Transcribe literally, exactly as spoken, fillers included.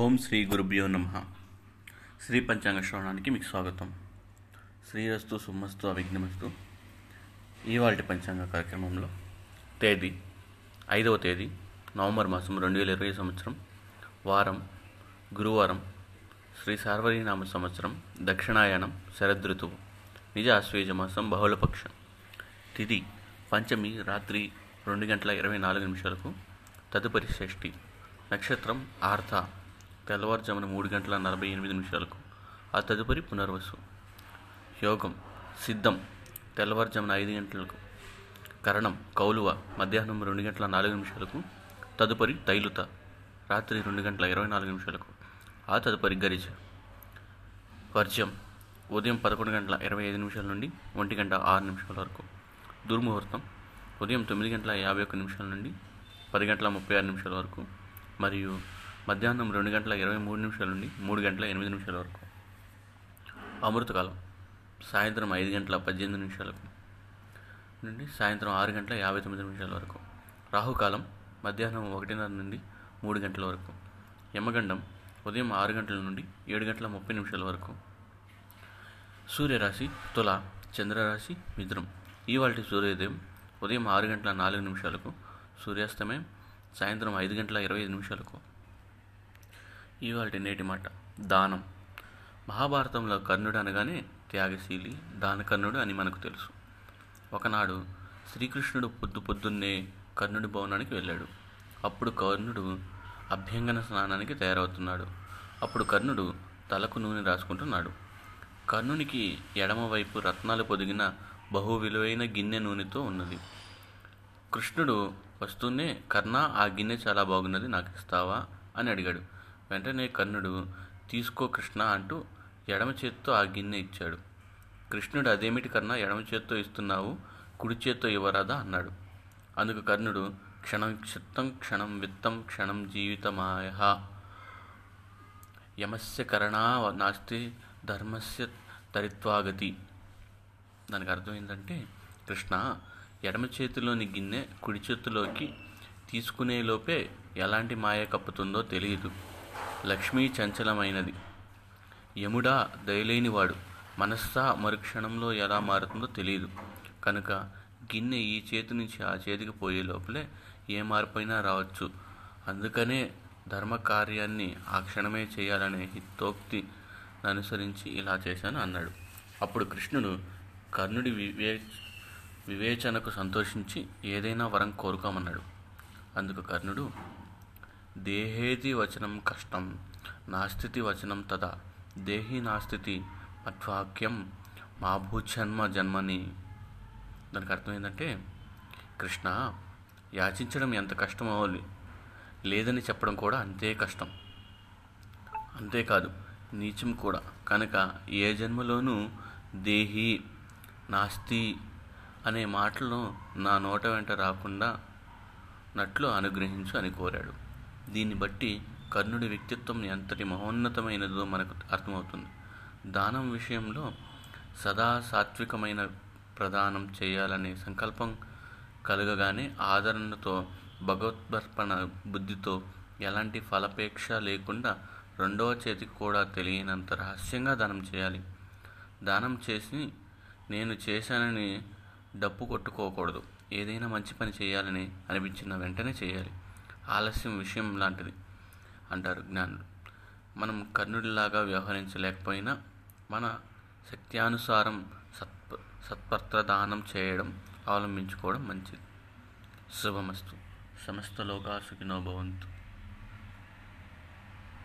ఓం శ్రీ గురుభ్యో నమః. శ్రీ పంచాంగ శ్రవణానికి మీకు స్వాగతం. శ్రీరస్తు సుమస్తు అవిఘ్నమస్తు. ఇవాల్టి పంచాంగ కార్యక్రమంలో తేదీ ఐదవ తేదీ నవంబర్ మాసం రెండు వేల ఇరవై సంవత్సరం, వారం గురువారం, శ్రీ సార్వరీనామ సంవత్సరం, దక్షిణాయనం, శరదృతువు, నిజ ఆశ్వేజ మాసం, బహుళపక్షం. తిథి పంచమి రాత్రి రెండు గంటల ఇరవై నాలుగు నిమిషాలకు, తదుపరి షష్ఠి. నక్షత్రం ఆర్త తెల్లవారుజామున మూడు గంటల నలభై ఎనిమిది నిమిషాలకు, ఆ తదుపరి పునర్వసు. యోగం సిద్ధం తెల్లవారుజామున ఐదు గంటలకు, కరణం కౌలువ మధ్యాహ్నం రెండు గంటల నాలుగు నిమిషాలకు, తదుపరి తైలుత రాత్రి రెండు గంటల ఇరవై నాలుగు నిమిషాలకు, ఆ తదుపరి గరిజ. వర్జ్యం ఉదయం పదకొండు గంటల ఇరవై ఐదు నిమిషాల నుండి ఒంటి గంట ఆరు నిమిషాల వరకు. దుర్ముహూర్తం ఉదయం తొమ్మిది గంటల యాభై ఒక్క నిమిషాల నుండి పది గంటల ముప్పై ఆరు నిమిషాల వరకు మరియు మధ్యాహ్నం రెండు గంటల ఇరవై మూడు నిమిషాల నుండి మూడు గంటల ఎనిమిది నిమిషాల వరకు. అమృతకాలం సాయంత్రం ఐదు గంటల పద్దెనిమిది నిమిషాలకు నుండి సాయంత్రం ఆరు గంటల యాభై తొమ్మిది నిమిషాల వరకు. రాహుకాలం మధ్యాహ్నం ఒకటిన్నర నుండి మూడు గంటల వరకు. యమగండం ఉదయం ఆరు గంటల నుండి ఏడు గంటల ముప్పై నిమిషాల వరకు. సూర్యరాశి తుల, చంద్రరాశి మిథునం. ఇవాల్టి సూర్యోదయం ఉదయం ఆరు గంటల నాలుగు నిమిషాలకు, సూర్యాస్తమయం సాయంత్రం ఐదు గంటల ఇరవై ఐదు నిమిషాలకు. ఇవాల్టి నేటి మాట దానం. మహాభారతంలో కర్ణుడు అనగానే త్యాగశీలి, దానకర్ణుడు అని మనకు తెలుసు. ఒకనాడు శ్రీకృష్ణుడు పొద్దు పొద్దున్నే కర్ణుడి భవనానికి వెళ్ళాడు. అప్పుడు కర్ణుడు అభ్యంగన స్నానానికి తయారవుతున్నాడు. అప్పుడు కర్ణుడు తలకు నూనె రాసుకుంటున్నాడు. కర్ణునికి ఎడమవైపు రత్నాలు పొదిగిన బహు విలువైన గిన్నె నూనెతో ఉన్నది. కృష్ణుడు వస్తూనే, కర్ణ, ఆ గిన్నె చాలా బాగున్నది, నాకు ఇస్తావా అని అడిగాడు. వెంటనే కర్ణుడు, తీసుకో కృష్ణ అంటూ ఎడమ చేత్తో ఆ గిన్నె ఇచ్చాడు. కృష్ణుడు, అదేమిటి కర్ణ, ఎడమ చేత్తో ఇస్తున్నావు, కుడి చేత్తో ఇవ్వరాదా అన్నాడు. అందుకు కర్ణుడు, క్షణం చిత్తం క్షణం విత్తం క్షణం జీవితమాయః, యమస్య కరణా నాస్తి ధర్మస్య తరిత్వాగతి. దానికి అర్థం ఏంటంటే, కృష్ణ, ఎడమ చేతిలోని గిన్నె కుడి చేతిలోకి తీసుకునేలోపే ఎలాంటి మాయ కప్పుతుందో తెలియదు. లక్ష్మీ చంచలమైనది. యముడా దయలేనివాడు. మనస్సా మరుక్షణంలో ఎలా మారుతుందో తెలియదు. కనుక గిన్నె ఈ చేతి నుంచి ఆ చేతికి పోయే లోపలే ఏ మార్పైనా రావచ్చు. అందుకనే ధర్మకార్యాన్ని ఆ క్షణమే చేయాలనే హితోక్తి అనుసరించి ఇలా చేశాను అన్నాడు. అప్పుడు కృష్ణుడు కర్ణుడి వివే వివేచనకు సంతోషించి ఏదైనా వరం కోరుకోమన్నాడు. అందుకు కర్ణుడు, దేహేతి వచనం కష్టం నాస్తితి వచనం తదా, దేహి నాస్తితి మద్వాక్యం మా భూజన్మ జన్మని. దానికి అర్థం ఏంటంటే, కృష్ణ, యాచించడం ఎంత కష్టం అవ్వాలి, లేదని చెప్పడం కూడా అంతే కష్టం, అంతేకాదు నీచం కూడా. కనుక ఏ జన్మలోనూ దేహి, నాస్తి అనే మాటలు నా నోట వెంట రాకుండా నట్లు అనుగ్రహించు అని కోరాడు. దీన్ని బట్టి కర్ణుడి వ్యక్తిత్వం ఎంతటి మహోన్నతమైనదో మనకు అర్థమవుతుంది. దానం విషయంలో సదా సాత్వికమైన ప్రదానం చేయాలనే సంకల్పం కలగగానే ఆదరణతో, భగవద్భర్పణ బుద్ధితో, ఎలాంటి ఫలపేక్ష లేకుండా రెండవ చేతికి కూడా తెలియనంత రహస్యంగా దానం చేయాలి. దానం చేసి నేను చేశానని డప్పు కొట్టుకోకూడదు. ఏదైనా మంచి పని చేయాలని అనిపించిన వెంటనే చేయాలి. ఆలస్యం విషయం లాంటిది అంటారు జ్ఞానులు. మనం కర్ణుడిలాగా వ్యవహరించలేకపోయినా మన శక్త్యానుసారం సత్ సత్పత్ర దానం చేయడం అవలంబించుకోవడం మంచిది. శుభమస్తు. సమస్త లోకా సుఖినో భవంతు.